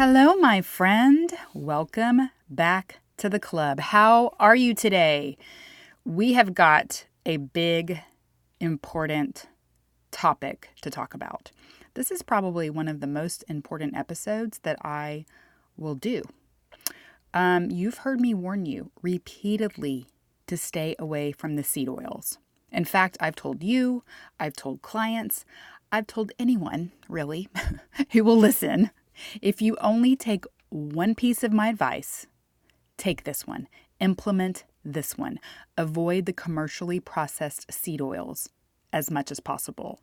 Hello, my friend. Welcome back to the club. How are you today? We have got a big, important topic to talk about. This is probably one of the most important episodes that I will do. You've heard me warn you repeatedly to stay away from the seed oils. In fact, I've told you, I've told clients, I've told anyone, really, who will listen. If you only take one piece of my advice, take this one. Implement this one. Avoid the commercially processed seed oils as much as possible.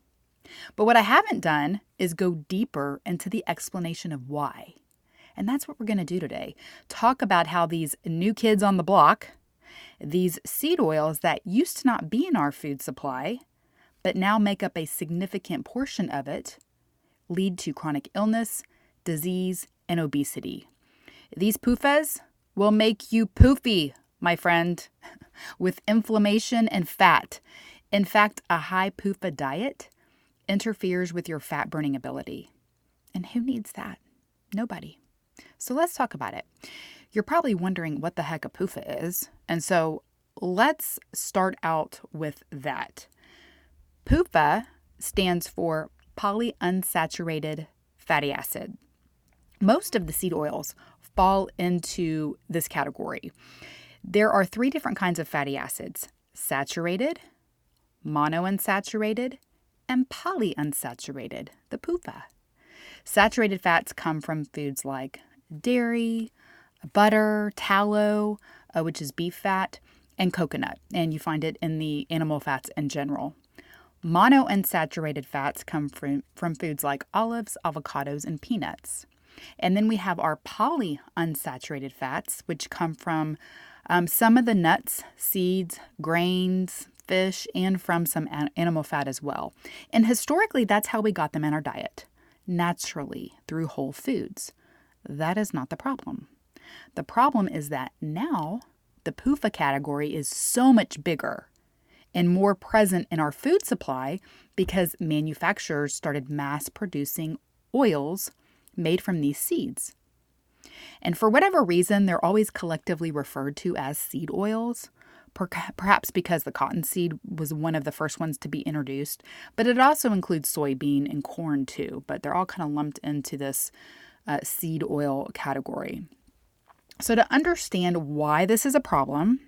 But what I haven't done is go deeper into the explanation of why. And that's what we're going to do today. Talk about how these new kids on the block, these seed oils that used to not be in our food supply, but now make up a significant portion of it, lead to chronic illness, disease, and obesity. These PUFAs will make you poofy, my friend, with inflammation and fat. In fact, a high PUFA diet interferes with your fat-burning ability. And who needs that? Nobody. So let's talk about it. You're probably wondering what the heck a PUFA is, and so let's start out with that. PUFA stands for polyunsaturated fatty acid. Most of the seed oils fall into this category. There are three different kinds of fatty acids: saturated, monounsaturated, and polyunsaturated, the PUFA. Saturated fats come from foods like dairy, butter, tallow, which is beef fat, and coconut, and you find it in the animal fats in general. Monounsaturated fats come from foods like olives, avocados, and peanuts. And then we have our polyunsaturated fats, which come from some of the nuts, seeds, grains, fish, and from some animal fat as well. And historically, that's how we got them in our diet, naturally, through whole foods. That is not the problem. The problem is that now the PUFA category is so much bigger and more present in our food supply because manufacturers started mass producing oils made from these seeds. And for whatever reason, they're always collectively referred to as seed oils, perhaps because the cottonseed was one of the first ones to be introduced, but it also includes soybean and corn too, but they're all kind of lumped into this seed oil category. So to understand why this is a problem,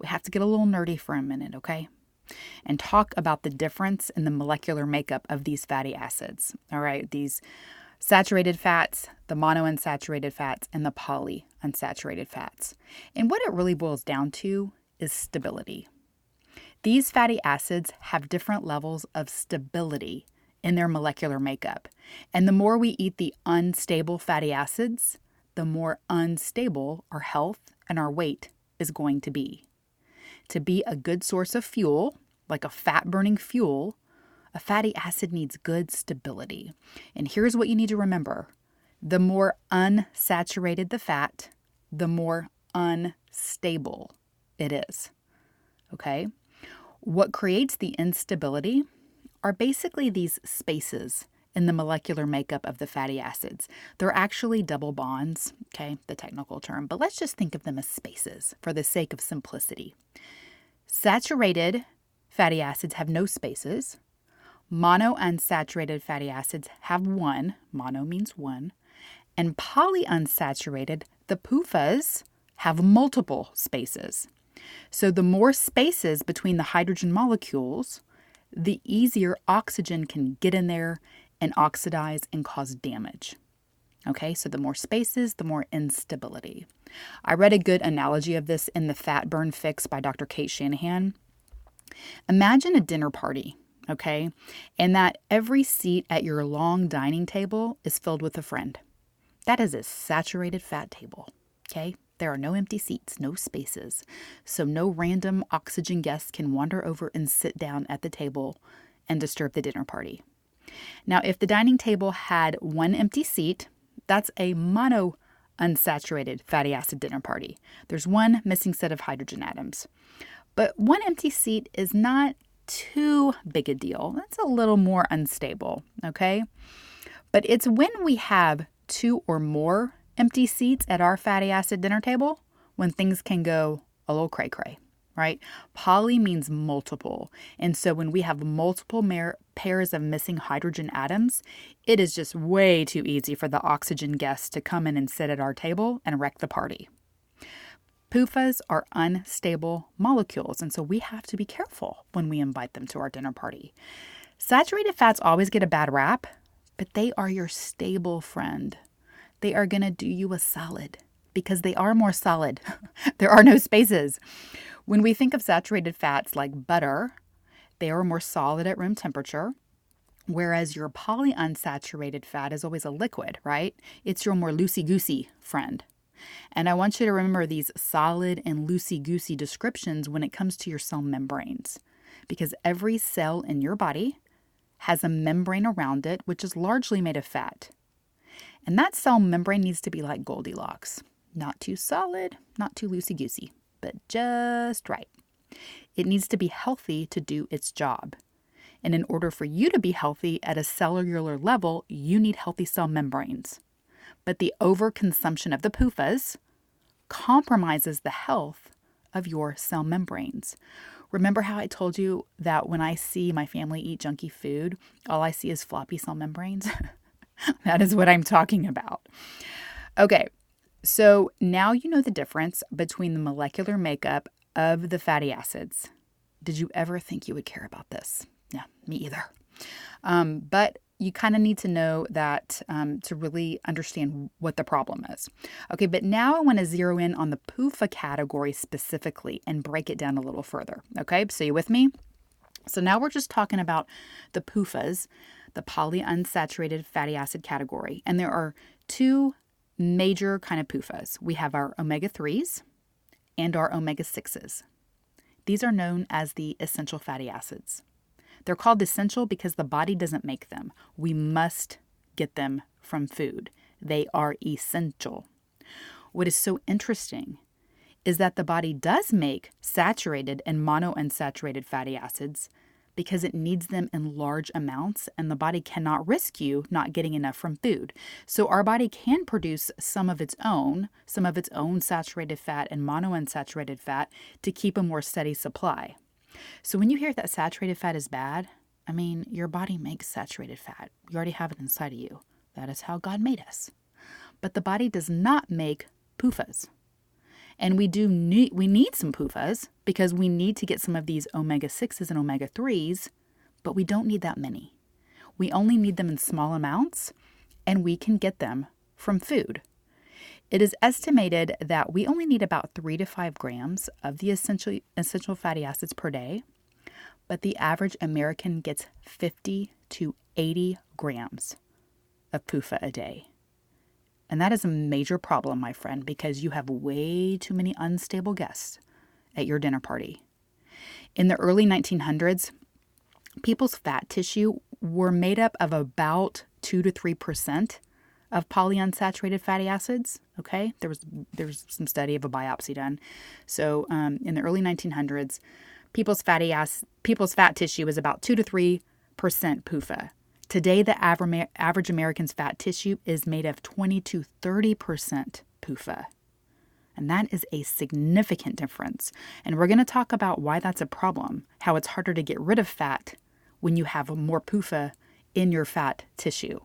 we have to get a little nerdy for a minute, okay? And talk about the difference in the molecular makeup of these fatty acids, all right? These saturated fats, the monounsaturated fats, and the polyunsaturated fats. And what it really boils down to is stability. These fatty acids have different levels of stability in their molecular makeup. And the more we eat the unstable fatty acids, the more unstable our health and our weight is going to be. To be a good source of fuel, like a fat-burning fuel, a fatty acid needs good stability. And here's what you need to remember. The more unsaturated the fat, the more unstable it is. Okay? What creates the instability are basically these spaces in the molecular makeup of the fatty acids. They're actually double bonds, okay, the technical term, but let's just think of them as spaces for the sake of simplicity. Saturated fatty acids have no spaces. Monounsaturated fatty acids have one, mono means one, and polyunsaturated, the PUFAs, have multiple spaces. So the more spaces between the hydrogen molecules, the easier oxygen can get in there and oxidize and cause damage. Okay, so the more spaces, the more instability. I read a good analogy of this in The Fat Burn Fix by Dr. Kate Shanahan. Imagine a dinner party, okay, and that every seat at your long dining table is filled with a friend. That is a saturated fat table, okay? There are no empty seats, no spaces, so no random oxygen guests can wander over and sit down at the table and disturb the dinner party. Now, if the dining table had one empty seat, that's a monounsaturated fatty acid dinner party. There's one missing set of hydrogen atoms. But one empty seat is not too big a deal. That's a little more unstable, okay? But it's when we have two or more empty seats at our fatty acid dinner table when things can go a little cray-cray, right? Poly means multiple. And so when we have multiple pairs of missing hydrogen atoms, it is just way too easy for the oxygen guests to come in and sit at our table and wreck the party. PUFAs are unstable molecules, and so we have to be careful when we invite them to our dinner party. Saturated fats always get a bad rap, but they are your stable friend. They are going to do you a solid because they are more solid. There are no spaces. When we think of saturated fats like butter, they are more solid at room temperature, whereas your polyunsaturated fat is always a liquid, right? It's your more loosey-goosey friend. And I want you to remember these solid and loosey-goosey descriptions when it comes to your cell membranes, because every cell in your body has a membrane around it, which is largely made of fat. And that cell membrane needs to be like Goldilocks. Not too solid, not too loosey-goosey, but just right. It needs to be healthy to do its job. And in order for you to be healthy at a cellular level, you need healthy cell membranes. But the overconsumption of the PUFAs compromises the health of your cell membranes. Remember how I told you that when I see my family eat junky food, all I see is floppy cell membranes? That is what I'm talking about. Okay, so now you know the difference between the molecular makeup of the fatty acids. Did you ever think you would care about this? Yeah, me either. But you kind of need to know that to really understand what the problem is. Okay, but now I want to zero in on the PUFA category specifically and break it down a little further. Okay, so you with me? So now we're just talking about the PUFAs, the polyunsaturated fatty acid category. And there are two major kind of PUFAs. We have our omega-3s and our omega-6s. These are known as the essential fatty acids. They're called essential because the body doesn't make them. We must get them from food. They are essential. What is so interesting is that the body does make saturated and monounsaturated fatty acids because it needs them in large amounts, and the body cannot risk you not getting enough from food. So our body can produce some of its own saturated fat and monounsaturated fat to keep a more steady supply. So when you hear that saturated fat is bad, I mean, your body makes saturated fat. You already have it inside of you. That is how God made us. But the body does not make PUFAs. And we need some PUFAs because we need to get some of these omega-6s and omega-3s, but we don't need that many. We only need them in small amounts, and we can get them from food. It is estimated that we only need about 3 to 5 grams of the essential fatty acids per day, but the average American gets 50 to 80 grams of PUFA a day. And that is a major problem, my friend, because you have way too many unstable guests at your dinner party. In the early 1900s, people's fat tissue were made up of about 2 to 3% of polyunsaturated fatty acids, okay? There was some study of a biopsy done. So in the early 1900s, people's fat tissue was about 2 to 3% PUFA. Today, the average American's fat tissue is made of 20 to 30% PUFA. And that is a significant difference. And we're going to talk about why that's a problem, how it's harder to get rid of fat when you have more PUFA in your fat tissue.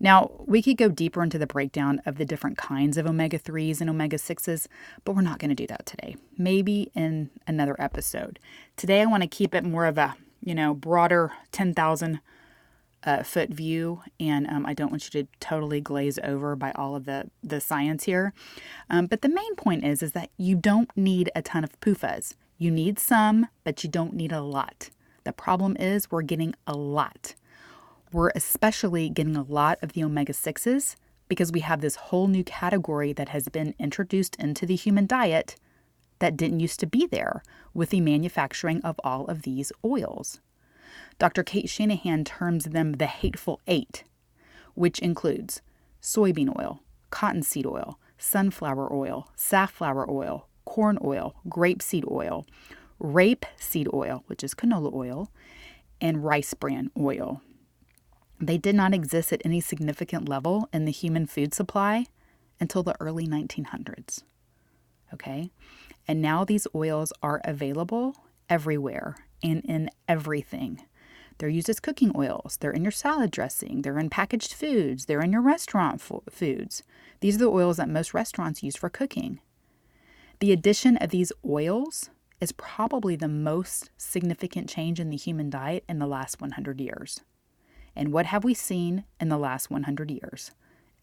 Now, we could go deeper into the breakdown of the different kinds of omega-3s and omega-6s, but we're not going to do that today. Maybe in another episode. Today, I want to keep it more of a, broader 10,000 foot view, and I don't want you to totally glaze over by all of the science here. But the main point is that you don't need a ton of PUFAs. You need some, but you don't need a lot. The problem is we're getting a lot. We're especially getting a lot of the omega-6s because we have this whole new category that has been introduced into the human diet that didn't used to be there with the manufacturing of all of these oils. Dr. Kate Shanahan terms them the hateful eight, which includes soybean oil, cottonseed oil, sunflower oil, safflower oil, corn oil, grapeseed oil, rapeseed oil, which is canola oil, and rice bran oil. They did not exist at any significant level in the human food supply until the early 1900s. Okay? And now these oils are available everywhere and in everything. They're used as cooking oils. They're in your salad dressing. They're in packaged foods. They're in your restaurant foods. These are the oils that most restaurants use for cooking. The addition of these oils is probably the most significant change in the human diet in the last 100 years. And what have we seen in the last 100 years?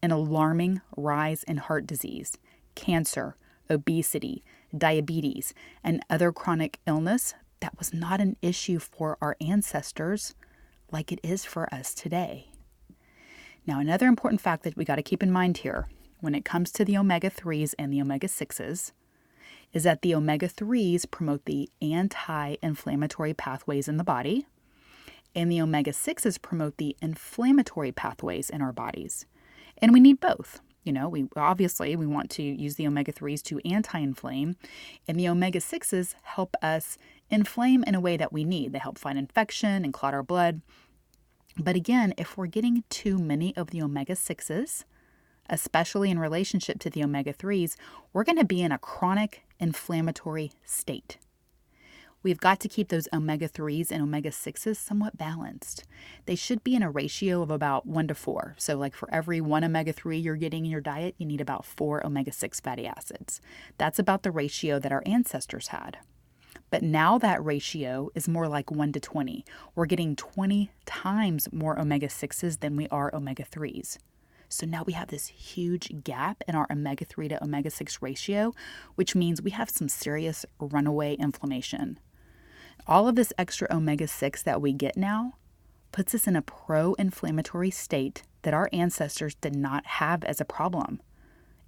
An alarming rise in heart disease, cancer, obesity, diabetes, and other chronic illness that was not an issue for our ancestors like it is for us today. Now, another important fact that we got to keep in mind here when it comes to the omega-3s and the omega-6s is that the omega-3s promote the anti-inflammatory pathways in the body, and the omega-6s promote the inflammatory pathways in our bodies. And we need both. You know, we want to use the omega-3s to anti-inflame, and the omega-6s help us inflame in a way that we need. They help fight infection and clot our blood. But again, if we're getting too many of the omega-6s, especially in relationship to the omega-3s, we're going to be in a chronic inflammatory state. We've got to keep those omega-3s and omega-6s somewhat balanced. They should be in a ratio of about 1 to 4. So like for every one omega-3 you're getting in your diet, you need about 4 omega-6 fatty acids. That's about the ratio that our ancestors had. But now that ratio is more like 1 to 20. We're getting 20 times more omega-6s than we are omega-3s. So now we have this huge gap in our omega-3 to omega-6 ratio, which means we have some serious runaway inflammation. All of this extra omega-6 that we get now puts us in a pro-inflammatory state that our ancestors did not have as a problem.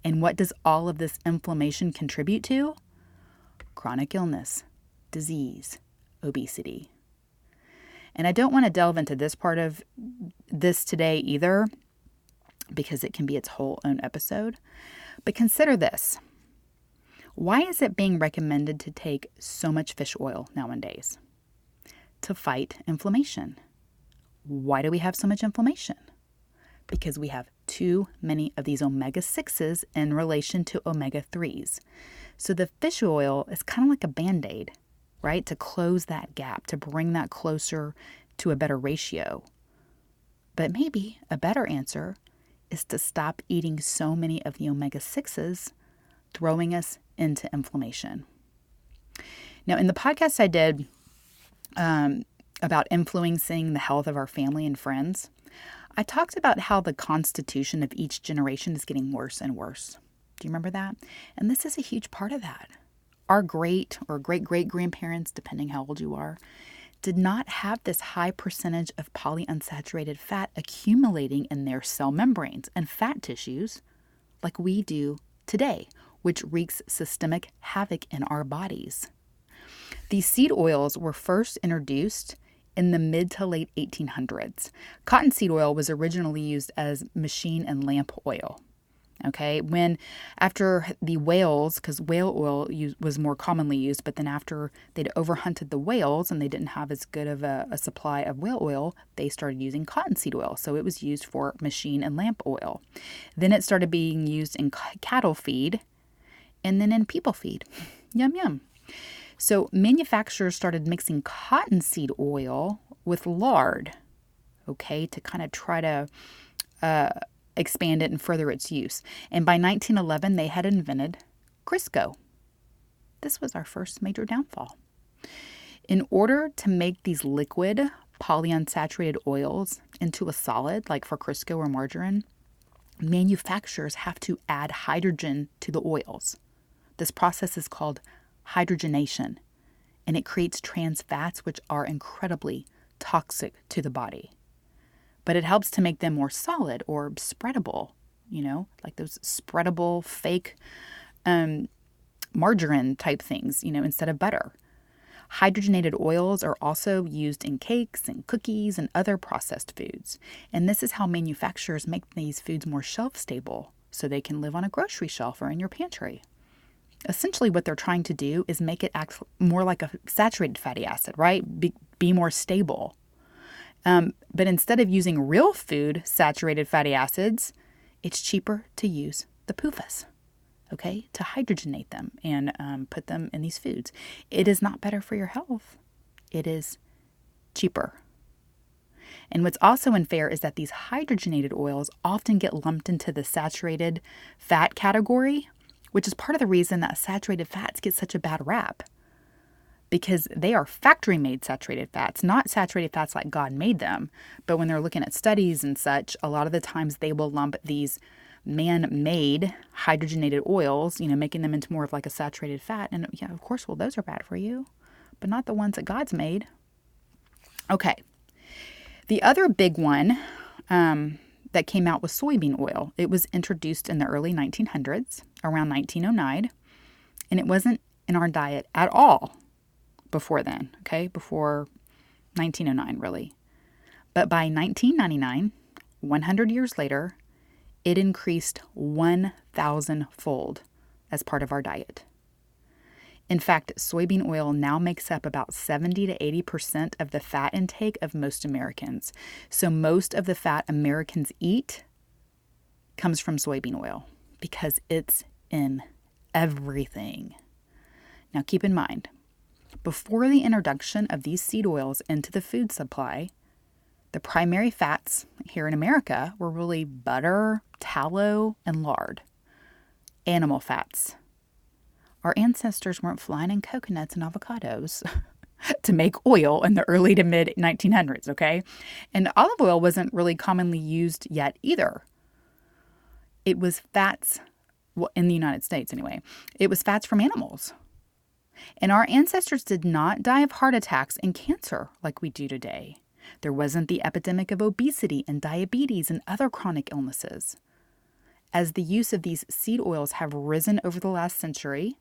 And what does all of this inflammation contribute to? Chronic illness, disease, obesity. And I don't want to delve into this part of this today either, because it can be its whole own episode. But consider this. Why is it being recommended to take so much fish oil nowadays? To fight inflammation. Why do we have so much inflammation? Because we have too many of these omega-6s in relation to omega-3s. So the fish oil is kind of like a Band-Aid, right? To close that gap, to bring that closer to a better ratio. But maybe a better answer is to stop eating so many of the omega-6s, throwing us into inflammation. Now, in the podcast I did about influencing the health of our family and friends, I talked about how the constitution of each generation is getting worse and worse. Do you remember that? And this is a huge part of that. Our great or great-great-grandparents, depending how old you are, did not have this high percentage of polyunsaturated fat accumulating in their cell membranes and fat tissues like we do today, which wreaks systemic havoc in our bodies. These seed oils were first introduced in the mid to late 1800s. Cottonseed oil was originally used as machine and lamp oil. Okay, after the whales, because whale oil was more commonly used, but then after they'd overhunted the whales and they didn't have as good of a supply of whale oil, they started using cottonseed oil. So it was used for machine and lamp oil. Then it started being used in cattle feed and then in people feed. Yum, yum. So manufacturers started mixing cottonseed oil with lard, okay, to kind of try to expand it and further its use. And by 1911, they had invented Crisco. This was our first major downfall. In order to make these liquid polyunsaturated oils into a solid, like for Crisco or margarine, manufacturers have to add hydrogen to the oils. This process is called hydrogenation, and it creates trans fats, which are incredibly toxic to the body. But it helps to make them more solid or spreadable, you know, like those spreadable fake margarine type things, you know, instead of butter. Hydrogenated oils are also used in cakes and cookies and other processed foods. And this is how manufacturers make these foods more shelf stable so they can live on a grocery shelf or in your pantry. Essentially what they're trying to do is make it act more like a saturated fatty acid, right? Be more stable. But instead of using real food saturated fatty acids, it's cheaper to use the PUFAs. Okay, to hydrogenate them and put them in these foods. It is not better for your health. It is cheaper. And what's also unfair is that these hydrogenated oils often get lumped into the saturated fat category, which is part of the reason that saturated fats get such a bad rap, because they are factory-made saturated fats, not saturated fats like God made them. But when they're looking at studies and such, a lot of the times they will lump these man-made hydrogenated oils, you know, making them into more of like a saturated fat. And yeah, of course, well, those are bad for you, but not the ones that God's made. Okay. The other big one that came out was soybean oil. It was introduced in the early 1900s, around 1909, and it wasn't in our diet at all before then, okay, before 1909 really. But by 1999, 100 years later, it increased 1,000-fold as part of our diet. In fact, soybean oil now makes up about 70 to 80% of the fat intake of most Americans. So most of the fat Americans eat comes from soybean oil because it's in everything. Now keep in mind, before the introduction of these seed oils into the food supply, the primary fats here in America were really butter, tallow, and lard. Animal fats. Our ancestors weren't flying in coconuts and avocados to make oil in the early to mid 1900s, okay? And olive oil wasn't really commonly used yet either. It was fats, well, in the United States anyway, it was fats from animals. And our ancestors did not die of heart attacks and cancer like we do today. There wasn't the epidemic of obesity and diabetes and other chronic illnesses. As the use of these seed oils have risen over the last century,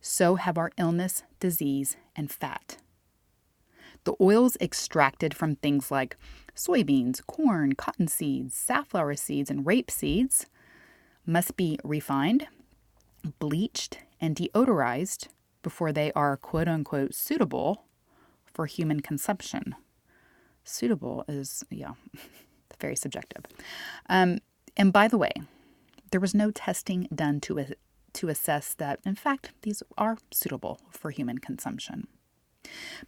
so have our illness, disease, and fat. The oils extracted from things like soybeans, corn, cotton seeds, safflower seeds, and rape seeds must be refined, bleached, and deodorized before they are quote-unquote suitable for human consumption. Suitable is, yeah, very subjective. And by the way, there was no testing done to assess that, in fact, these are suitable for human consumption.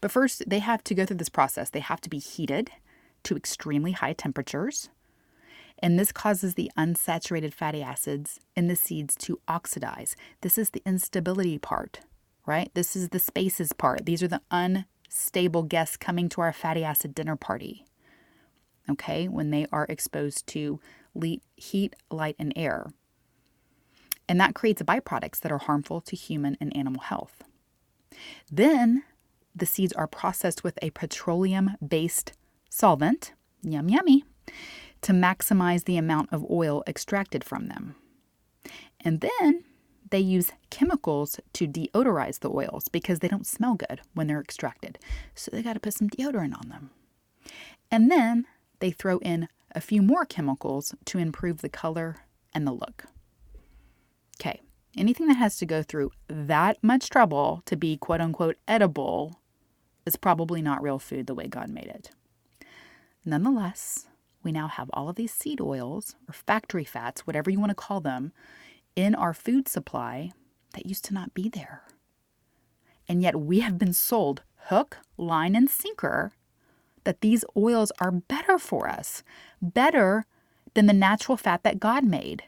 But first, they have to go through this process. They have to be heated to extremely high temperatures. And this causes the unsaturated fatty acids in the seeds to oxidize. This is the instability part, right? This is the spaces part. These are the unstable guests coming to our fatty acid dinner party, okay, when they are exposed to heat, light, and air. And that creates byproducts that are harmful to human and animal health. Then the seeds are processed with a petroleum-based solvent, yum yummy, to maximize the amount of oil extracted from them. And then they use chemicals to deodorize the oils because they don't smell good when they're extracted. So they got to put some deodorant on them. And then they throw in a few more chemicals to improve the color and the look. Okay, anything that has to go through that much trouble to be quote unquote edible is probably not real food the way God made it. Nonetheless, we now have all of these seed oils or factory fats, whatever you want to call them, in our food supply that used to not be there. And yet we have been sold hook, line, and sinker that these oils are better for us, better than the natural fat that God made.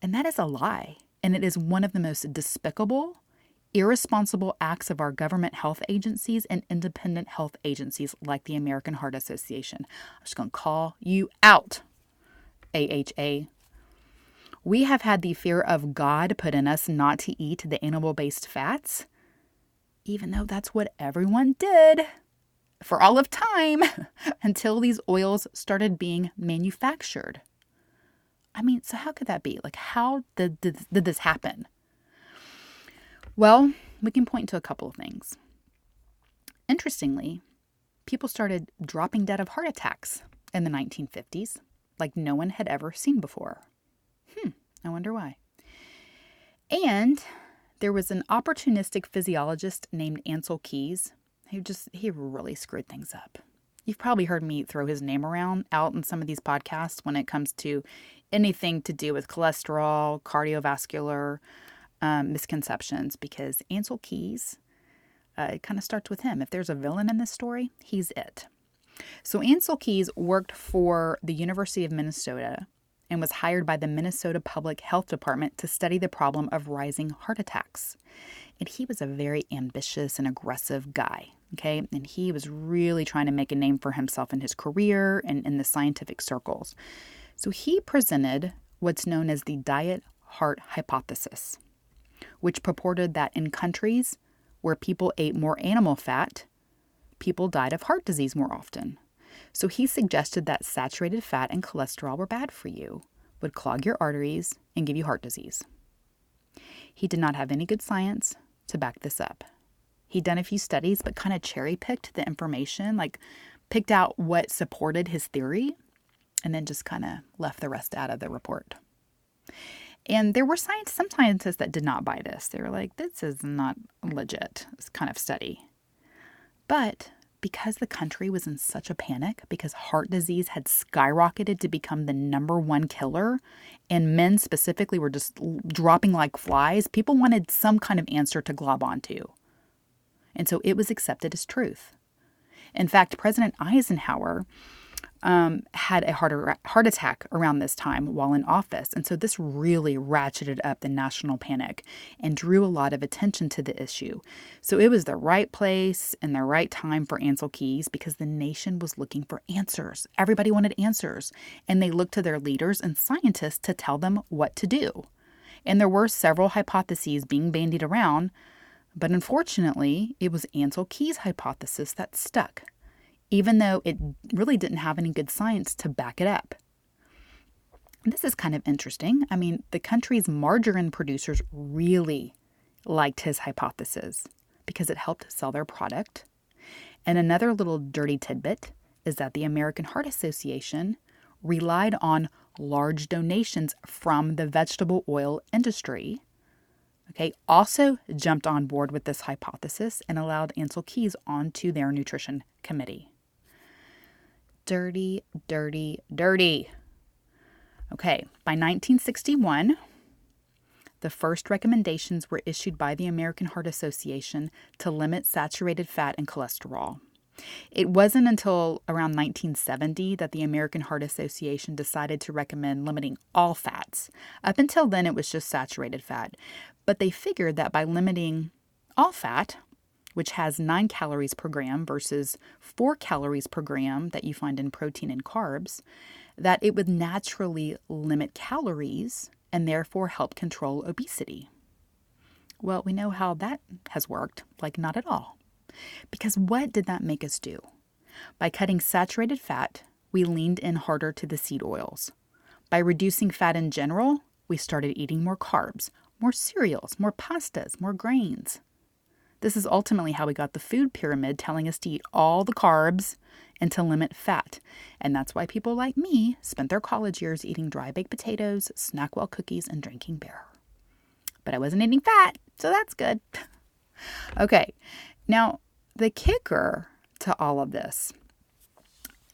And that is a lie. And it is one of the most despicable, irresponsible acts of our government health agencies and independent health agencies like the American Heart Association. I'm just going to call you out, AHA. We have had the fear of God put in us not to eat the animal-based fats, even though that's what everyone did for all of time until these oils started being manufactured. I mean, so how could that be? Like, how did this happen? Well, we can point to a couple of things. Interestingly, people started dropping dead of heart attacks in the 1950s, like no one had ever seen before. I wonder why. And there was an opportunistic physiologist named Ancel Keys who he really screwed things up. You've probably heard me throw his name around out in some of these podcasts when it comes to anything to do with cholesterol, cardiovascular misconceptions, because Ancel Keys, it kind of starts with him. If there's a villain in this story, he's it. So Ancel Keys worked for the University of Minnesota and was hired by the Minnesota Public Health Department to study the problem of rising heart attacks. And he was a very ambitious and aggressive guy, okay? And he was really trying to make a name for himself in his career and in the scientific circles. So he presented what's known as the diet heart hypothesis, which purported that in countries where people ate more animal fat, people died of heart disease more often. So he suggested that saturated fat and cholesterol were bad for you, would clog your arteries, and give you heart disease. He did not have any good science to back this up. He'd done a few studies, but kind of cherry-picked the information, like picked out what supported his theory, and then just kind of left the rest out of the report. And there were some scientists that did not buy this. They were like, this is not legit, this kind of study. But because the country was in such a panic, because heart disease had skyrocketed to become the #1 killer, and men specifically were just dropping like flies, people wanted some kind of answer to glob onto. And so it was accepted as truth. In fact, President Eisenhower had a heart attack around this time while in office. And so this really ratcheted up the national panic and drew a lot of attention to the issue. So it was the right place and the right time for Ancel Keys because the nation was looking for answers. Everybody wanted answers. And they looked to their leaders and scientists to tell them what to do. And there were several hypotheses being bandied around, but unfortunately, it was Ancel Keys' hypothesis that stuck, even though it really didn't have any good science to back it up. This is kind of interesting. I mean, the country's margarine producers really liked his hypothesis because it helped sell their product. And another little dirty tidbit is that the American Heart Association relied on large donations from the vegetable oil industry, okay, also jumped on board with this hypothesis and allowed Ancel Keys onto their nutrition committee. Dirty, dirty, dirty. Okay, by 1961, the first recommendations were issued by the American Heart Association to limit saturated fat and cholesterol. It wasn't until around 1970 that the American Heart Association decided to recommend limiting all fats. Up until then, it was just saturated fat. But they figured that by limiting all fat, which has 9 calories per gram versus 4 calories per gram that you find in protein and carbs, that it would naturally limit calories and therefore help control obesity. Well, we know how that has worked, like not at all. Because what did that make us do? By cutting saturated fat, we leaned in harder to the seed oils. By reducing fat in general, we started eating more carbs, more cereals, more pastas, more grains. This is ultimately how we got the food pyramid telling us to eat all the carbs and to limit fat. And that's why people like me spent their college years eating dry baked potatoes, Snackwell cookies, and drinking beer. But I wasn't eating fat, so that's good. Okay, now the kicker to all of this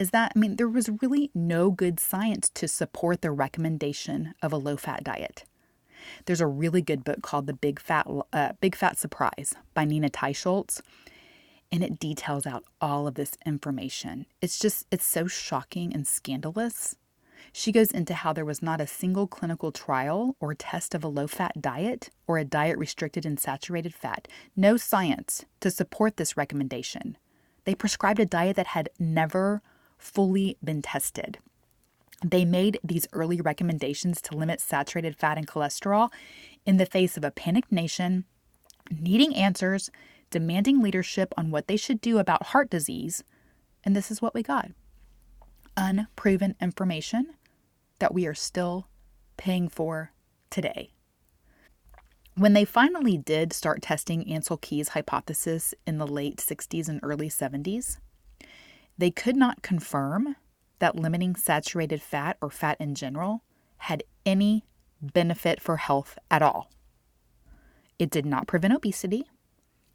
is that, I mean, there was really no good science to support the recommendation of a low-fat diet. There's a really good book called The Big Fat Surprise by Nina Teicholz, and it details out all of this information. It's so shocking and scandalous She goes into how there was not a single clinical trial or test of a low-fat diet or a diet restricted in saturated fat, no science to support this recommendation. They prescribed a diet that had never fully been tested. They made these early recommendations to limit saturated fat and cholesterol in the face of a panicked nation, needing answers, demanding leadership on what they should do about heart disease, and this is what we got. Unproven information that we are still paying for today. When they finally did start testing Ancel Keys' hypothesis in the late 60s and early 70s, they could not confirm that limiting saturated fat or fat in general had any benefit for health at all. It did not prevent obesity.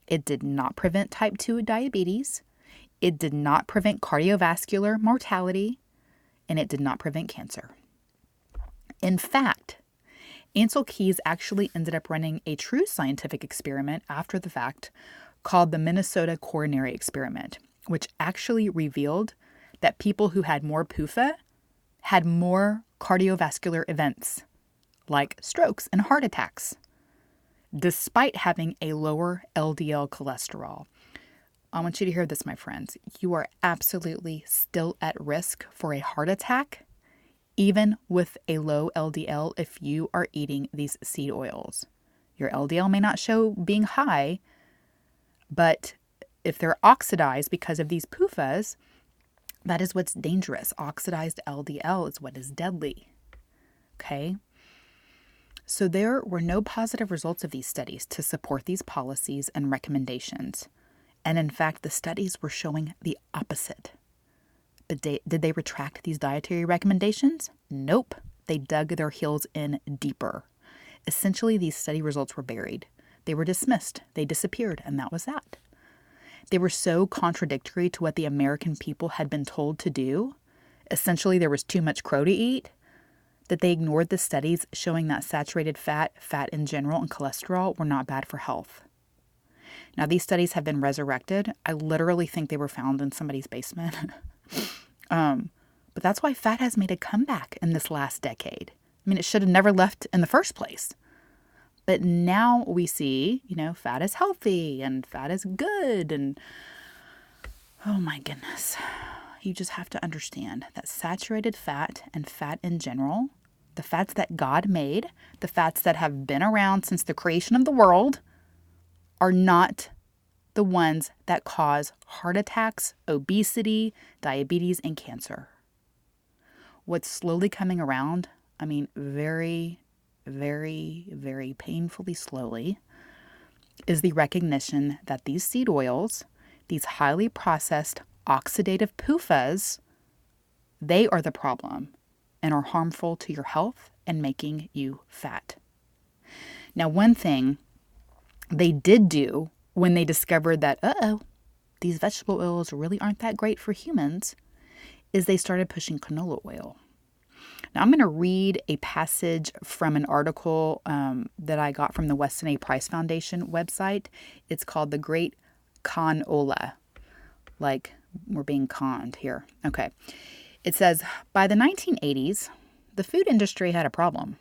It did not prevent type 2 diabetes. It did not prevent cardiovascular mortality, and it did not prevent cancer. In fact, Ancel Keys actually ended up running a true scientific experiment after the fact called the Minnesota Coronary Experiment, which actually revealed that people who had more PUFA had more cardiovascular events like strokes and heart attacks, despite having a lower LDL cholesterol. I want you to hear this, my friends. You are absolutely still at risk for a heart attack, even with a low LDL, if you are eating these seed oils. Your LDL may not show being high, but if they're oxidized because of these PUFAs, that is what's dangerous. Oxidized LDL is what is deadly. Okay? So there were no positive results of these studies to support these policies and recommendations. And in fact, the studies were showing the opposite. But did they retract these dietary recommendations? Nope. They dug their heels in deeper. Essentially, these study results were buried. They were dismissed. They disappeared. And that was that. They were so contradictory to what the American people had been told to do. Essentially, there was too much crow to eat, that they ignored the studies showing that saturated fat, fat in general, and cholesterol were not bad for health. Now, these studies have been resurrected. I literally think they were found in somebody's basement. But that's why fat has made a comeback in this last decade. I mean, it should have never left in the first place. But now we see, you know, fat is healthy and fat is good. And oh my goodness, you just have to understand that saturated fat and fat in general, the fats that God made, the fats that have been around since the creation of the world, are not the ones that cause heart attacks, obesity, diabetes, and cancer. What's slowly coming around, I mean, very, very, very painfully slowly, is the recognition that these seed oils, these highly processed oxidative PUFAs, they are the problem and are harmful to your health and making you fat. Now, one thing they did do when they discovered that, these vegetable oils really aren't that great for humans, is they started pushing canola oil. Now, I'm going to read a passage from an article that I got from the Weston A. Price Foundation website. It's called The Great Con-ola. Like, we're being conned here. Okay. It says, by the 1980s, the food industry had a problem.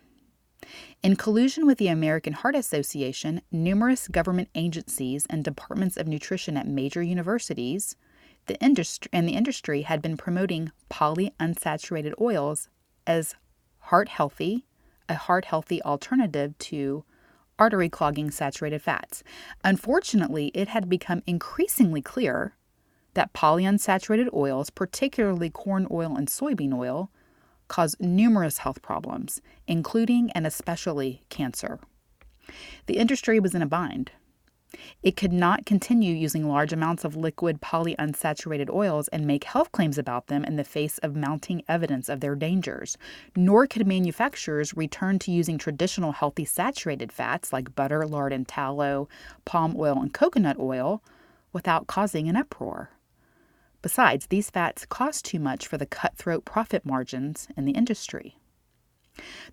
In collusion with the American Heart Association, numerous government agencies and departments of nutrition at major universities, the industry had been promoting polyunsaturated oils as a heart-healthy alternative to artery-clogging saturated fats. Unfortunately, it had become increasingly clear that polyunsaturated oils, particularly corn oil and soybean oil, cause numerous health problems, including and especially cancer. The industry was in a bind. It could not continue using large amounts of liquid polyunsaturated oils and make health claims about them in the face of mounting evidence of their dangers, nor could manufacturers return to using traditional healthy saturated fats like butter, lard, and tallow, palm oil, and coconut oil without causing an uproar. Besides, these fats cost too much for the cutthroat profit margins in the industry.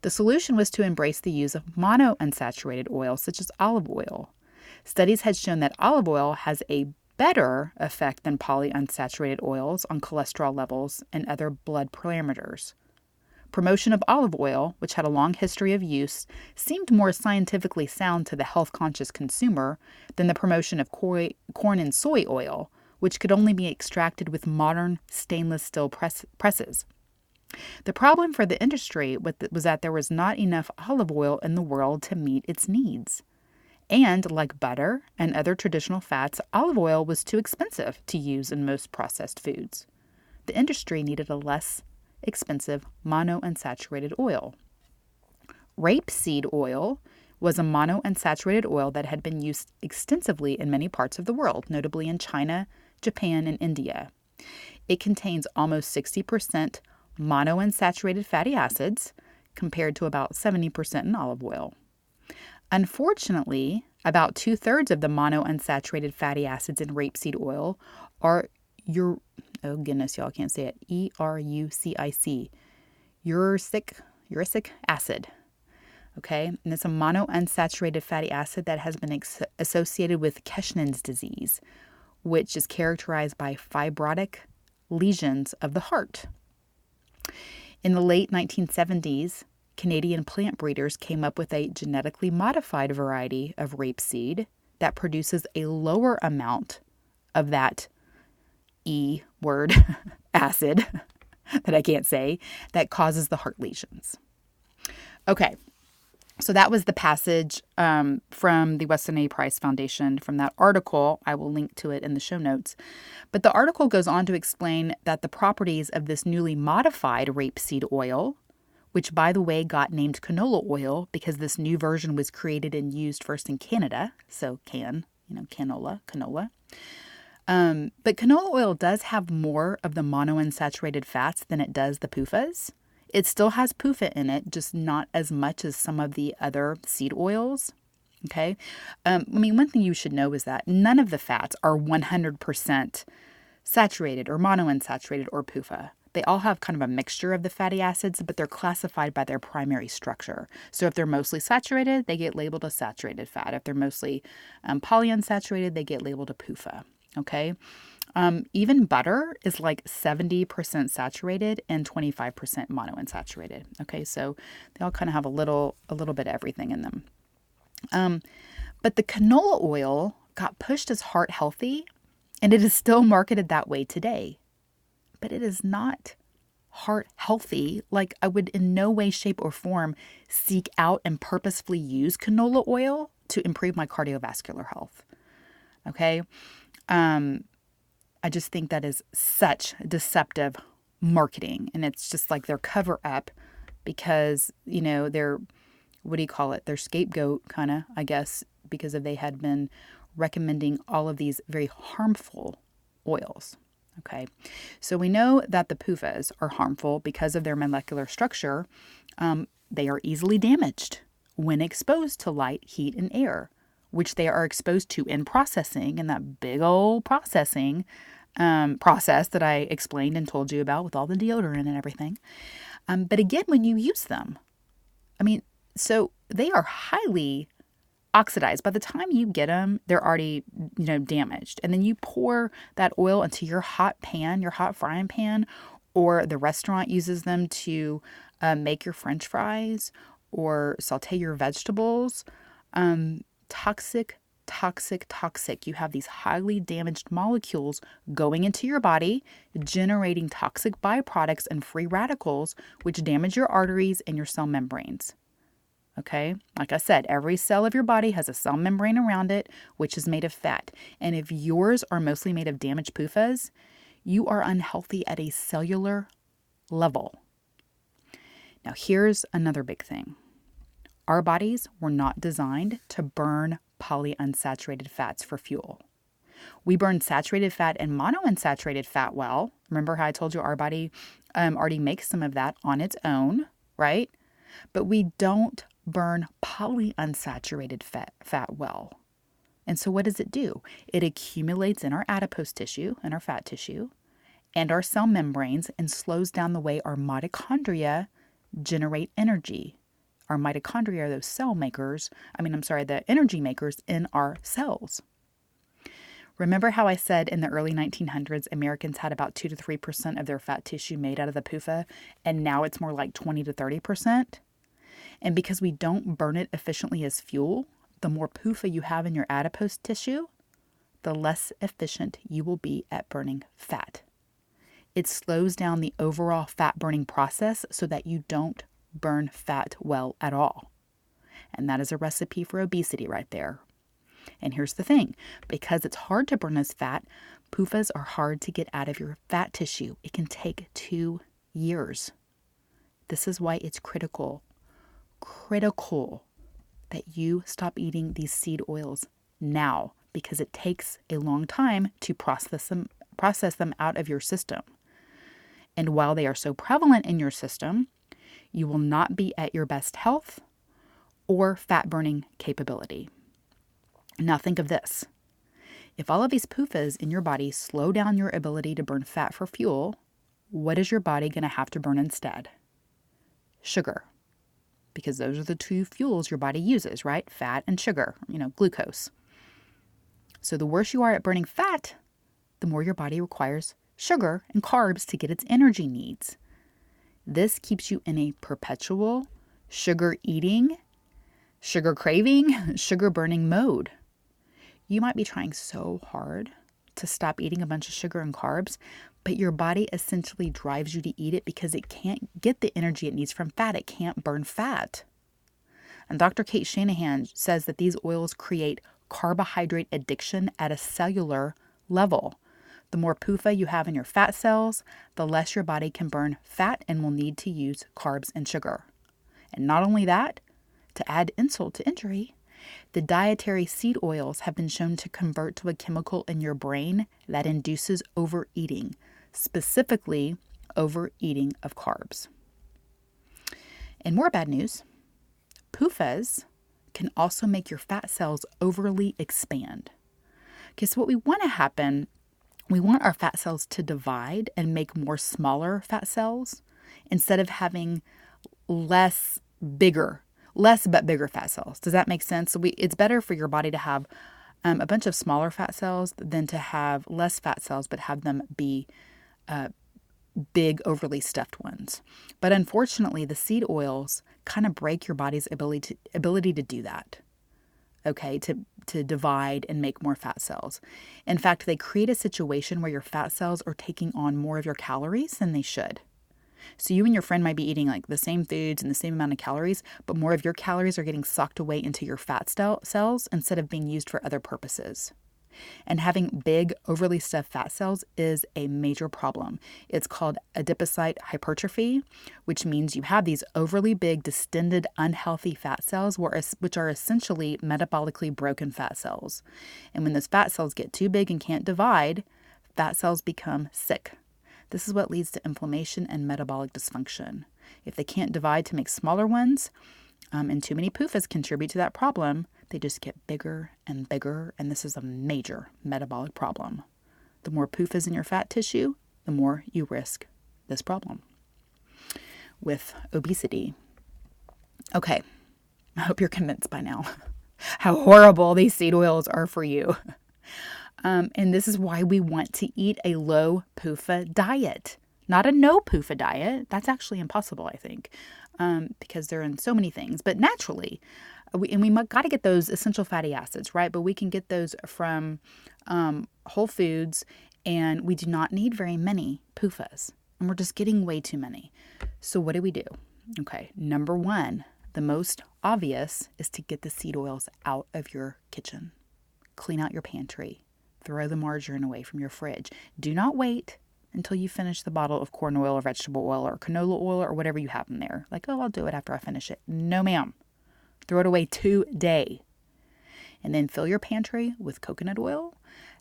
The solution was to embrace the use of monounsaturated oils such as olive oil. Studies had shown that olive oil has a better effect than polyunsaturated oils on cholesterol levels and other blood parameters. promotion of olive oil, which had a long history of use, seemed more scientifically sound to the health-conscious consumer than the promotion of corn and soy oil, which could only be extracted with modern stainless steel presses. The problem for the industry was that there was not enough olive oil in the world to meet its needs. And, like butter and other traditional fats, olive oil was too expensive to use in most processed foods. The industry needed a less expensive monounsaturated oil. Rapeseed oil was a monounsaturated oil that had been used extensively in many parts of the world, notably in China, Japan, and India. It contains almost 60% monounsaturated fatty acids compared to about 70% in olive oil. Unfortunately, about 2/3 of the monounsaturated fatty acids in rapeseed oil are erucic acid. Okay, and it's a monounsaturated fatty acid that has been associated with Keshan's disease, which is characterized by fibrotic lesions of the heart. In the late 1970s, Canadian plant breeders came up with a genetically modified variety of rapeseed that produces a lower amount of that acid that I can't say, that causes the heart lesions. Okay, so that was the passage from the Weston A. Price Foundation from that article. I will link to it in the show notes. But the article goes on to explain that the properties of this newly modified rapeseed oil, which, by the way, got named canola oil because this new version was created and used first in Canada. So canola. But canola oil does have more of the monounsaturated fats than it does the PUFAs. It still has PUFA in it, just not as much as some of the other seed oils. Okay. One thing you should know is that none of the fats are 100% saturated or monounsaturated or PUFA. They all have kind of a mixture of the fatty acids, but they're classified by their primary structure. So if they're mostly saturated, they get labeled a saturated fat. If they're mostly polyunsaturated, they get labeled a PUFA. Okay? Even butter is like 70% saturated and 25% monounsaturated. Okay? So they all kind of have a little bit of everything in them. But the canola oil got pushed as heart healthy, and it is still marketed that way today. But it is not heart healthy. Like, I would in no way, shape, or form seek out and purposefully use canola oil to improve my cardiovascular health. Okay? I just think that is such deceptive marketing. And it's just like their cover up because, they're, they're scapegoat kind of, I guess, because they had been recommending all of these very harmful oils. Okay, so we know that the PUFAs are harmful because of their molecular structure. They are easily damaged when exposed to light, heat, and air, which they are exposed to in processing, in that big old processing process that I explained and told you about with all the deodorant and everything. But again, when you use them, so they are highly oxidized. By the time you get them, they're already, damaged. And then you pour that oil into your hot pan, your hot frying pan, or the restaurant uses them to make your French fries or saute your vegetables. Toxic. You have these highly damaged molecules going into your body, generating toxic byproducts and free radicals, which damage your arteries and your cell membranes. Okay, like I said, every cell of your body has a cell membrane around it, which is made of fat. And if yours are mostly made of damaged PUFAs, you are unhealthy at a cellular level. Now, here's another big thing. Our bodies were not designed to burn polyunsaturated fats for fuel. We burn saturated fat and monounsaturated fat well. Remember how I told you our body already makes some of that on its own, right? But we don't burn polyunsaturated fat well. And so what does it do? It accumulates in our adipose tissue, in our fat tissue, and our cell membranes, and slows down the way our mitochondria generate energy. Our mitochondria are those the energy makers in our cells. Remember how I said in the early 1900s, Americans had about 2 to 3% of their fat tissue made out of the PUFA, and now it's more like 20 to 30%? And because we don't burn it efficiently as fuel, the more PUFA you have in your adipose tissue, the less efficient you will be at burning fat. It slows down the overall fat burning process so that you don't burn fat well at all. And that is a recipe for obesity right there. And here's the thing, because it's hard to burn as fat, PUFAs are hard to get out of your fat tissue. It can take 2 years. This is why it's critical that you stop eating these seed oils now, because it takes a long time to process them out of your system. And while they are so prevalent in your system, you will not be at your best health or fat burning capability. Now think of this. If all of these PUFAs in your body slow down your ability to burn fat for fuel, what is your body going to have to burn instead? Sugar. Because those are the two fuels your body uses, right? Fat and sugar, glucose. So the worse you are at burning fat, the more your body requires sugar and carbs to get its energy needs. This keeps you in a perpetual sugar eating, sugar craving, sugar burning mode. You might be trying so hard to stop eating a bunch of sugar and carbs, but your body essentially drives you to eat it because it can't get the energy it needs from fat. It can't burn fat. And Dr. Kate Shanahan says that these oils create carbohydrate addiction at a cellular level. The more PUFA you have in your fat cells, the less your body can burn fat and will need to use carbs and sugar. And not only that, to add insult to injury, the dietary seed oils have been shown to convert to a chemical in your brain that induces overeating, specifically overeating of carbs. And more bad news, PUFAs can also make your fat cells overly expand. Because what we want to happen, we want our fat cells to divide and make more smaller fat cells instead of having less but bigger fat cells. Does that make sense? It's better for your body to have a bunch of smaller fat cells than to have less fat cells, but have them be big, overly stuffed ones. But unfortunately, the seed oils kind of break your body's ability to do that, okay, to divide and make more fat cells. In fact, they create a situation where your fat cells are taking on more of your calories than they should. So you and your friend might be eating the same foods and the same amount of calories, but more of your calories are getting socked away into your fat cells instead of being used for other purposes. And having big, overly stuffed fat cells is a major problem. It's called adipocyte hypertrophy, which means you have these overly big, distended, unhealthy fat cells, which are essentially metabolically broken fat cells. And when those fat cells get too big and can't divide, fat cells become sick. This is what leads to inflammation and metabolic dysfunction. If they can't divide to make smaller ones, and too many PUFAs contribute to that problem, they just get bigger and bigger, and this is a major metabolic problem. The more PUFAs in your fat tissue, the more you risk this problem with obesity. Okay, I hope you're convinced by now how horrible these seed oils are for you. And this is why we want to eat a low PUFA diet, not a no PUFA diet. That's actually impossible, I think, because they're in so many things. But naturally, we got to get those essential fatty acids, right? But we can get those from whole foods, and we do not need very many PUFAs, and we're just getting way too many. So what do we do? Okay, number one, the most obvious is to get the seed oils out of your kitchen. Clean out your pantry. Throw the margarine away from your fridge. Do not wait until you finish the bottle of corn oil or vegetable oil or canola oil or whatever you have in there. I'll do it after I finish it. No, ma'am. Throw it away today. And then fill your pantry with coconut oil,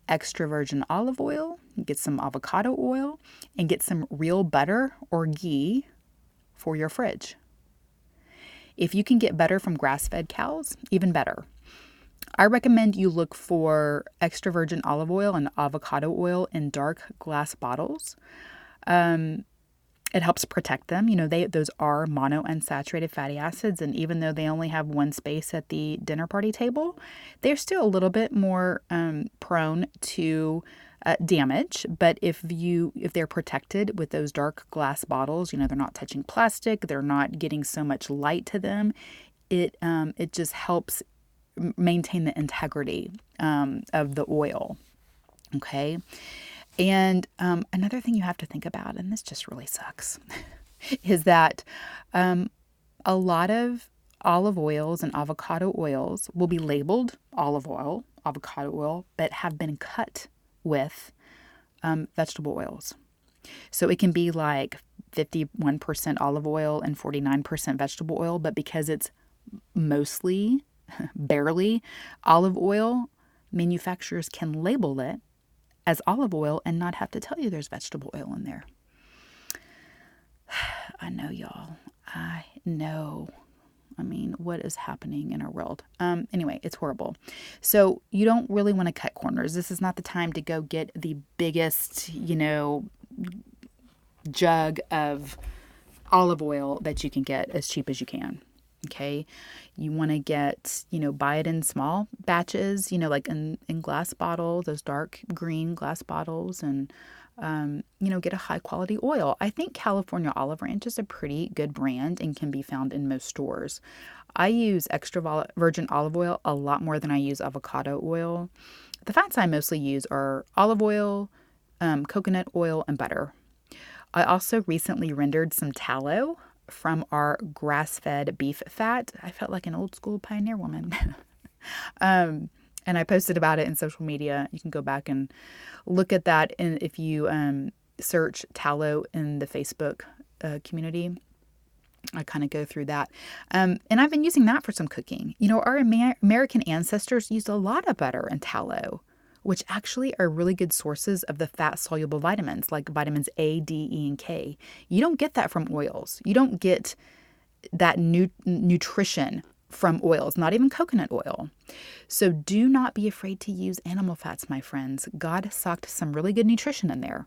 extra virgin olive oil, get some avocado oil, and get some real butter or ghee for your fridge. If you can get butter from grass-fed cows, even better. I recommend you look for extra virgin olive oil and avocado oil in dark glass bottles. It helps protect them. You know, those are monounsaturated fatty acids, and even though they only have one space at the dinner party table, they're still a little bit more prone to damage. But if they're protected with those dark glass bottles, you know, they're not touching plastic, they're not getting so much light to them. It just helps maintain the integrity of the oil. Okay. And another thing you have to think about, and this just really sucks, is that a lot of olive oils and avocado oils will be labeled olive oil, avocado oil, but have been cut with vegetable oils. So it can be like 51% olive oil and 49% vegetable oil, but because it's mostly, barely olive oil, manufacturers can label it as olive oil and not have to tell you there's vegetable oil in there. I know, y'all. I know. I mean, what is happening in our world? Anyway, it's horrible. So you don't really want to cut corners. This is not the time to go get the biggest, you know, jug of olive oil that you can get as cheap as you can. Okay. You want to get, you know, buy it in small batches, you know, like in glass bottles, those dark green glass bottles, and, you know, get a high quality oil. I think California Olive Ranch is a pretty good brand and can be found in most stores. I use extra virgin olive oil a lot more than I use avocado oil. The fats I mostly use are olive oil, coconut oil, and butter. I also recently rendered some tallow from our grass-fed beef fat. I felt like an old school pioneer woman. And I posted about it in social media. You can go back and look at that. And if you search tallow in the Facebook community, I kind of go through that. And I've been using that for some cooking. You know, our American ancestors used a lot of butter and tallow, which actually are really good sources of the fat-soluble vitamins, like vitamins A, D, E, and K. You don't get that from oils. You don't get that nutrition from oils, not even coconut oil. So do not be afraid to use animal fats, my friends. God socked some really good nutrition in there.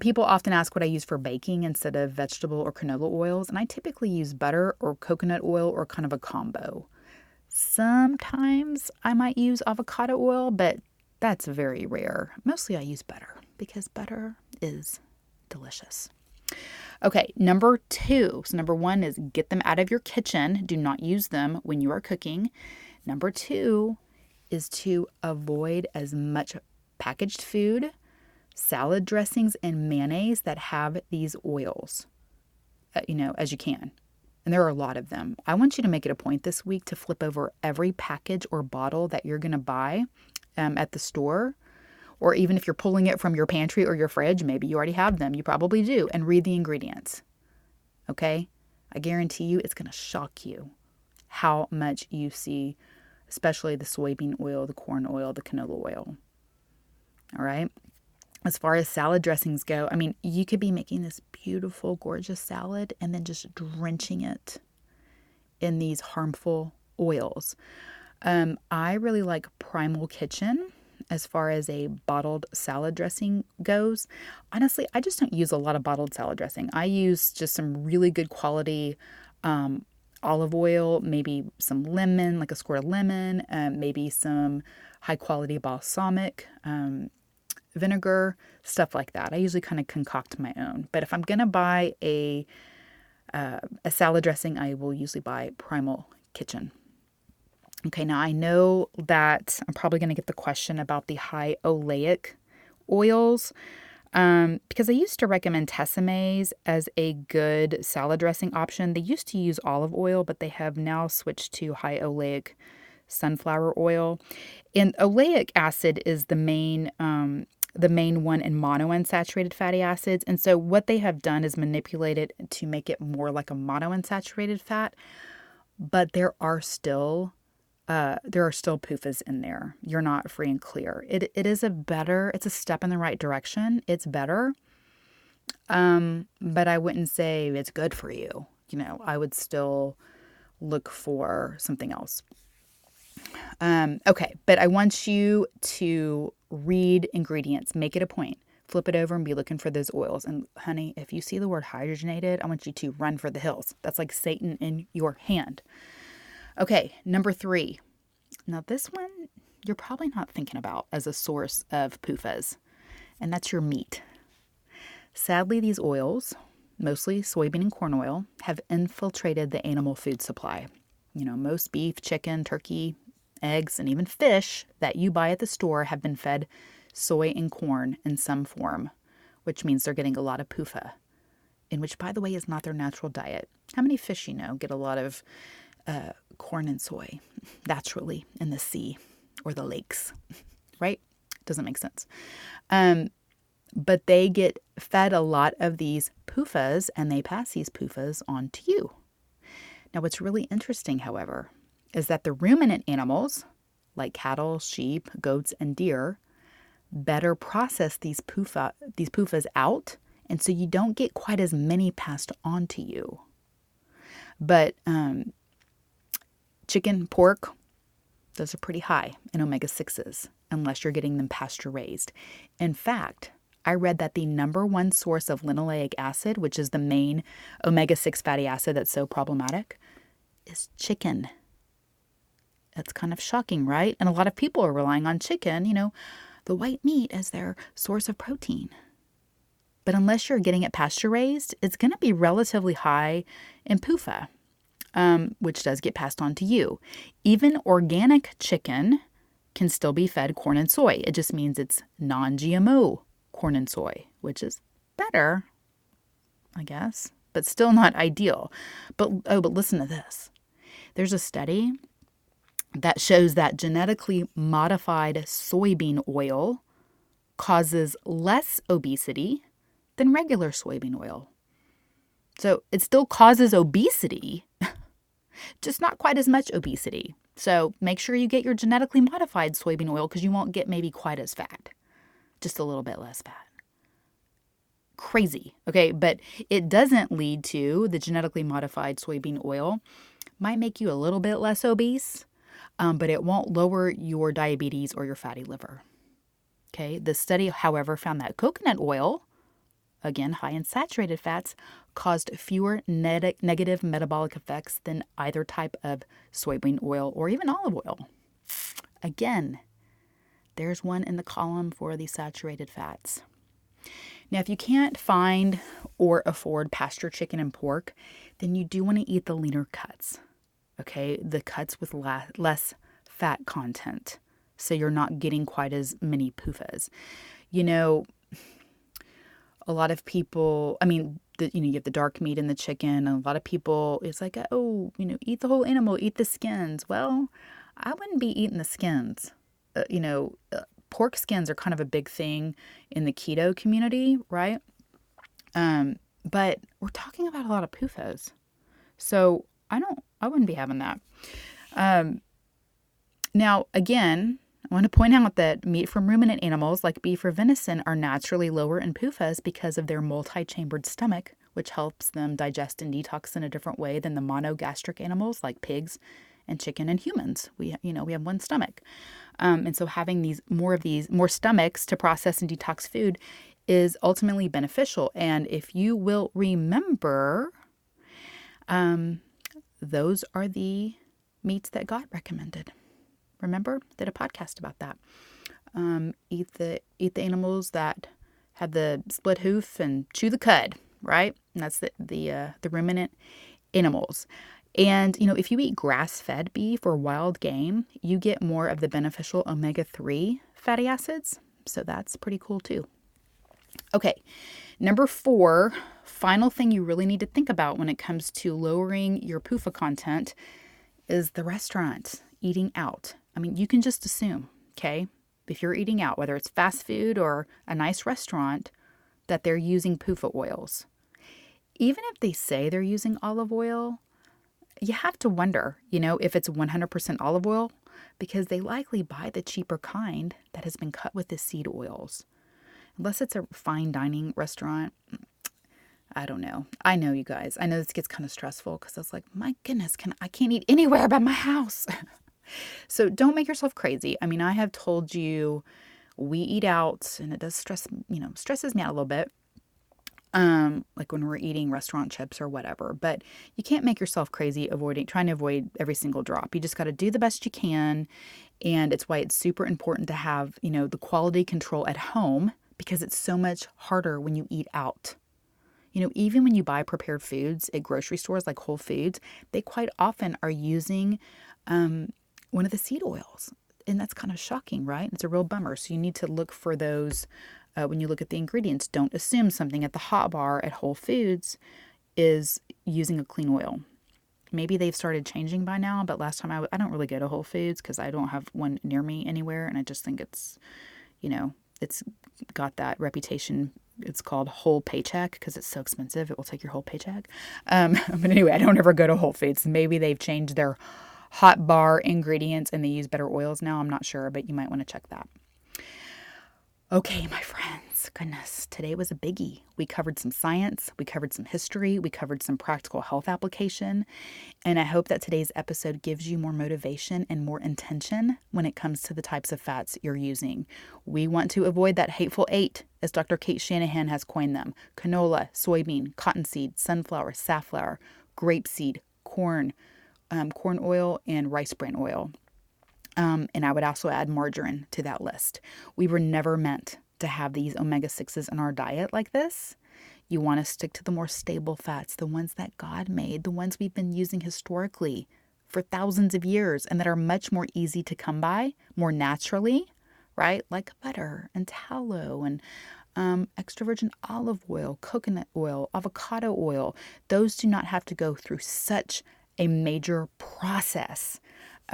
People often ask what I use for baking instead of vegetable or canola oils, and I typically use butter or coconut oil or kind of a combo. Sometimes I might use avocado oil, but that's very rare. Mostly I use butter because butter is delicious. Okay, number two. So number one is get them out of your kitchen. Do not use them when you are cooking. Number two is to avoid as much packaged food, salad dressings, and mayonnaise that have these oils, you know, as you can. And there are a lot of them. I want you to make it a point this week to flip over every package or bottle that you're going to buy at the store, or even if you're pulling it from your pantry or your fridge, maybe you already have them. You probably do. And read the ingredients. Okay? I guarantee you it's going to shock you how much you see, especially the soybean oil, the corn oil, the canola oil. All right? As far as salad dressings go, I mean, you could be making this beautiful, gorgeous salad and then just drenching it in these harmful oils. I really like Primal Kitchen as far as a bottled salad dressing goes. Honestly, I just don't use a lot of bottled salad dressing. I use just some really good quality olive oil, maybe some lemon, like a squirt of lemon, maybe some high quality balsamic vinegar, stuff like that. I usually kind of concoct my own. But if I'm going to buy a salad dressing, I will usually buy Primal Kitchen. Okay, now I know that I'm probably going to get the question about the high oleic oils because I used to recommend Tessemas as a good salad dressing option. They used to use olive oil, but they have now switched to high oleic sunflower oil. And oleic acid is the main one in monounsaturated fatty acids. And so what they have done is manipulate it to make it more like a monounsaturated fat, but there are still PUFAs in there. You're not free and clear. It's a step in the right direction. It's better. But I wouldn't say it's good for you. You know, I would still look for something else. Okay. But I want you to read ingredients, make it a point. flip it over and be looking for those oils. And honey, if you see the word hydrogenated, I want you to run for the hills. That's like Satan in your hand. Okay, number 3. Now this one you're probably not thinking about as a source of PUFAs, and that's your meat. Sadly, these oils, mostly soybean and corn oil, have infiltrated the animal food supply. You know, most beef, chicken, turkey, eggs, and even fish that you buy at the store have been fed soy and corn in some form, which means they're getting a lot of PUFA, in which, by the way, is not their natural diet. How many fish, you know, get a lot of corn and soy naturally in the sea or the lakes, right? Doesn't make sense. But they get fed a lot of these PUFAs, and they pass these PUFAs on to you. Now, what's really interesting, however, is that the ruminant animals, like cattle, sheep, goats, and deer, better process these PUFAs out, and so you don't get quite as many passed on to you. But chicken, pork, those are pretty high in omega-6s, unless you're getting them pasture-raised. In fact, I read that the number one source of linoleic acid, which is the main omega-6 fatty acid that's so problematic, is chicken. That's kind of shocking, right? And a lot of people are relying on chicken, you know, the white meat as their source of protein. But unless you're getting it pasture-raised, it's going to be relatively high in PUFA, which does get passed on to you. Even organic chicken can still be fed corn and soy. It just means it's non-GMO corn and soy, which is better, I guess, but still not ideal. But listen to this. There's a study that shows that genetically modified soybean oil causes less obesity than regular soybean oil. So it still causes obesity, just not quite as much obesity. So make sure you get your genetically modified soybean oil, because you won't get maybe quite as fat. Just a little bit less fat. Crazy, okay? But it doesn't lead to the genetically modified soybean oil. Might make you a little bit less obese, but it won't lower your diabetes or your fatty liver, okay? The study, however, found that coconut oil, again, high in saturated fats, caused fewer negative metabolic effects than either type of soybean oil or even olive oil. Again, there's one in the column for the saturated fats. Now, if you can't find or afford pasture chicken and pork, then you do want to eat the leaner cuts, okay? The cuts with less fat content, so you're not getting quite as many PUFAs. You know, a lot of people, I mean, you have the dark meat in the chicken, and a lot of people, it's like, oh, you know, eat the whole animal, eat the skins. Well, I wouldn't be eating the skins. Pork skins are kind of a big thing in the keto community, right? But we're talking about a lot of PUFAs. So I wouldn't be having that. Now, again, I want to point out that meat from ruminant animals like beef or venison are naturally lower in PUFAs because of their multi-chambered stomach, which helps them digest and detox in a different way than the monogastric animals like pigs and chicken and humans. We have one stomach. And so having more stomachs to process and detox food is ultimately beneficial. And if you will remember, those are the meats that God recommended. Remember, did a podcast about that. Eat the animals that have the split hoof and chew the cud, right? And that's the ruminant animals. And, you know, if you eat grass-fed beef or wild game, you get more of the beneficial omega-3 fatty acids. So that's pretty cool too. Okay, number 4, final thing you really need to think about when it comes to lowering your PUFA content is the restaurant, eating out. I mean, you can just assume, okay, if you're eating out, whether it's fast food or a nice restaurant, that they're using PUFA oils. Even if they say they're using olive oil, you have to wonder, you know, if it's 100% olive oil, because they likely buy the cheaper kind that has been cut with the seed oils. Unless it's a fine dining restaurant, I don't know. I know, you guys. I know this gets kind of stressful because I was like, my goodness, I can't eat anywhere but my house. So don't make yourself crazy. I mean, I have told you we eat out, and it does stresses me out a little bit. Like when we're eating restaurant chips or whatever, but you can't make yourself crazy trying to avoid every single drop. You just got to do the best you can. And it's why it's super important to have, the quality control at home, because it's so much harder when you eat out. Even when you buy prepared foods at grocery stores like Whole Foods, they quite often are using one of the seed oils. And that's kind of shocking, right? It's a real bummer. So you need to look for those when you look at the ingredients. Don't assume something at the hot bar at Whole Foods is using a clean oil. Maybe they've started changing by now, but last time I don't really go to Whole Foods because I don't have one near me anywhere. And I just think it's, it's got that reputation. It's called Whole Paycheck because it's so expensive. It will take your whole paycheck. But anyway, I don't ever go to Whole Foods. Maybe they've changed their hot bar ingredients and they use better oils now. I'm not sure, but you might want to check that. Okay, my friends, goodness, today was a biggie. We covered some science, we covered some history, we covered some practical health application, and I hope that today's episode gives you more motivation and more intention when it comes to the types of fats you're using. We want to avoid that hateful 8, as Dr. Kate Shanahan has coined them: canola, soybean, cottonseed, sunflower, safflower, grapeseed, corn, corn oil, and rice bran oil. And I would also add margarine to that list. We were never meant to have these omega-6s in our diet like this. You want to stick to the more stable fats, the ones that God made, the ones we've been using historically for thousands of years and that are much more easy to come by, more naturally, right? Like butter and tallow and extra virgin olive oil, coconut oil, avocado oil. Those do not have to go through such a major process